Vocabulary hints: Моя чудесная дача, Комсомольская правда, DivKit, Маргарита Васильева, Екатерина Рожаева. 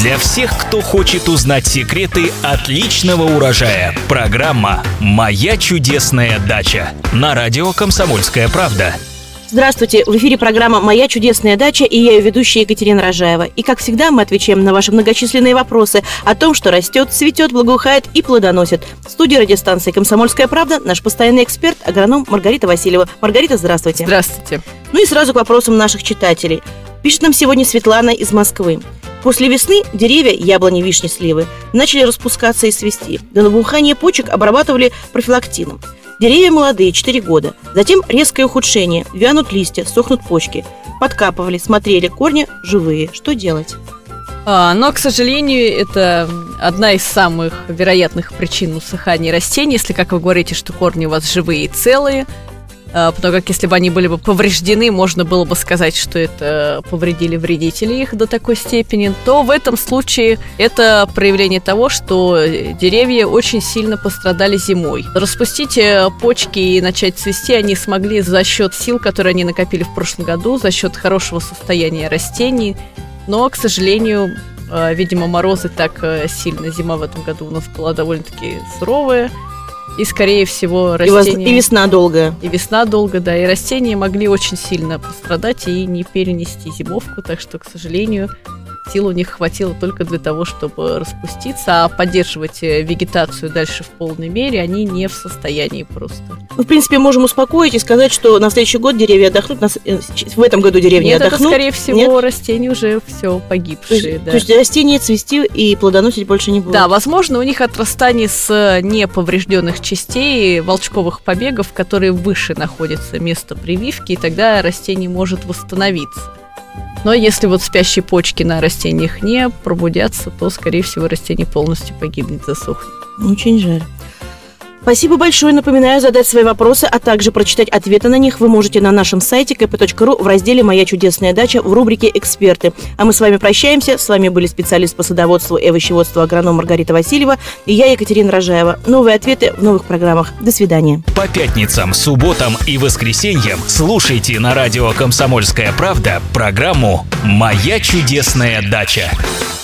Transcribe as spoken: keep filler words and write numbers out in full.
Для всех, кто хочет узнать секреты отличного урожая. Программа «Моя чудесная дача» на радио «Комсомольская правда». Здравствуйте, в эфире программа «Моя чудесная дача» и я ее ведущая Екатерина Рожаева. И как всегда мы отвечаем на ваши многочисленные вопросы о том, что растет, цветет, благоухает и плодоносит. В студии радиостанции «Комсомольская правда» наш постоянный эксперт, агроном Маргарита Васильева. Маргарита, здравствуйте. Здравствуйте. Ну и сразу к вопросам наших читателей. Пишет нам сегодня Светлана из Москвы. После весны деревья, яблони, вишни, сливы, начали распускаться и свисти. До набухания почек обрабатывали профилактином. Деревья молодые, четыре года. Затем резкое ухудшение. Вянут листья, сохнут почки. Подкапывали, смотрели, корни живые. Что делать? А, но, к сожалению, это одна из самых вероятных причин усыхания растений. Если, как вы говорите, что корни у вас живые и целые, а, потому как если бы они были бы повреждены, можно было бы сказать, что это повредили вредители их до такой степени, то в этом случае это проявление того, что деревья очень сильно пострадали зимой. Распустить почки и начать цвести они смогли за счет сил, которые они накопили в прошлом году, за счет хорошего состояния растений. Но, к сожалению, видимо, морозы так сильно, зима в этом году у нас была довольно-таки суровая. И, скорее всего, растения... И весна долгая. И весна долгая, да. И растения могли очень сильно пострадать и не перенести зимовку. Так что, к сожалению, сил у них хватило только для того, чтобы распуститься. А поддерживать вегетацию дальше в полной мере они не в состоянии просто. Ну, в принципе, можем успокоить и сказать, что на следующий год деревья отдохнут. В этом году деревья Нет, отдохнут. Нет, скорее всего, Нет? растения уже все погибшие. То есть, да. то есть растения цвести и плодоносить больше не будут. Да, возможно, у них отрастание с неповрежденных частей волчковых побегов, которые выше находятся место прививки, и тогда растение может восстановиться. Но если вот спящие почки на растениях не пробудятся, то, скорее всего, растение полностью погибнет, засохнет. Очень жаль. Спасибо большое. Напоминаю, задать свои вопросы, а также прочитать ответы на них вы можете на нашем сайте кей пи точка ру в разделе «Моя чудесная дача» в рубрике «Эксперты». А мы с вами прощаемся. С вами были специалист по садоводству и овощеводству агроном Маргарита Васильева и я, Екатерина Рожаева. Новые ответы в новых программах. До свидания. По пятницам, субботам и воскресеньям слушайте на радио «Комсомольская правда» программу «Моя чудесная дача».